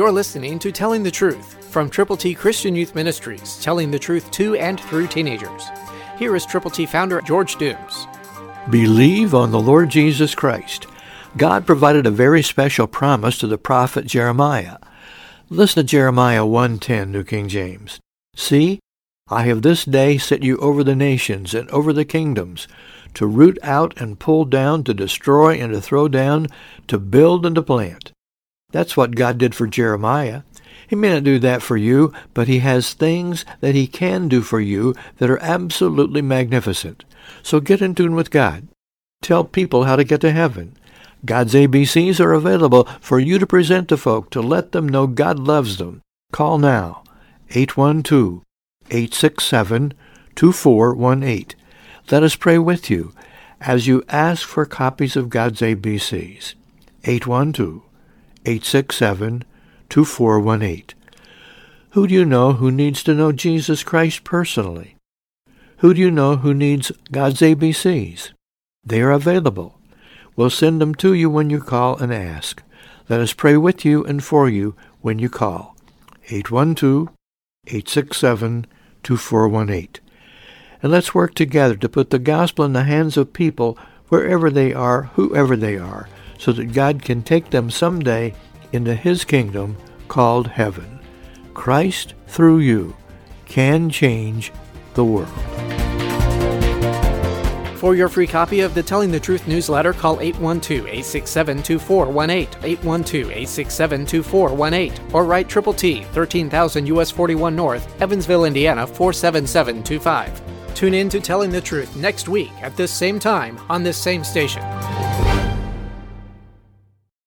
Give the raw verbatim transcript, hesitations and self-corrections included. You're listening to Telling the Truth from Triple T Christian Youth Ministries, telling the truth to and through teenagers. Here is Triple T founder George Dooms. Believe on the Lord Jesus Christ. God provided a very special promise to the prophet Jeremiah. Listen to Jeremiah one ten, New King James. See, I have this day set you over the nations and over the kingdoms, to root out and pull down, to destroy and to throw down, to build and to plant. That's what God did for Jeremiah. He may not do that for you, but he has things that he can do for you that are absolutely magnificent. So get in tune with God. Tell people how to get to heaven. God's A B Cs are available for you to present to folk to let them know God loves them. Call now, eight one two, eight six seven, two four one eight. Let us pray with you as you ask for copies of God's A B Cs. eight one two, eight six seven, two four one eight. Who do you know who needs to know Jesus Christ personally? Who do you know who needs God's A B Cs? They are available. We'll send them to you when you call and ask. Let us pray with you and for you when you call. eight one two, eight six seven, two four one eight. And let's work together to put the gospel in the hands of people wherever they are, whoever they are, so that God can take them someday into his kingdom called heaven. Christ, through you, can change the world. For your free copy of the Telling the Truth newsletter, call eight one two, eight six seven, two four one eight, eight one two, eight six seven, two four one eight, or write Triple T, thirteen thousand U S forty-one North, Evansville, Indiana, four seven seven two five. Tune in to Telling the Truth next week at this same time on this same station.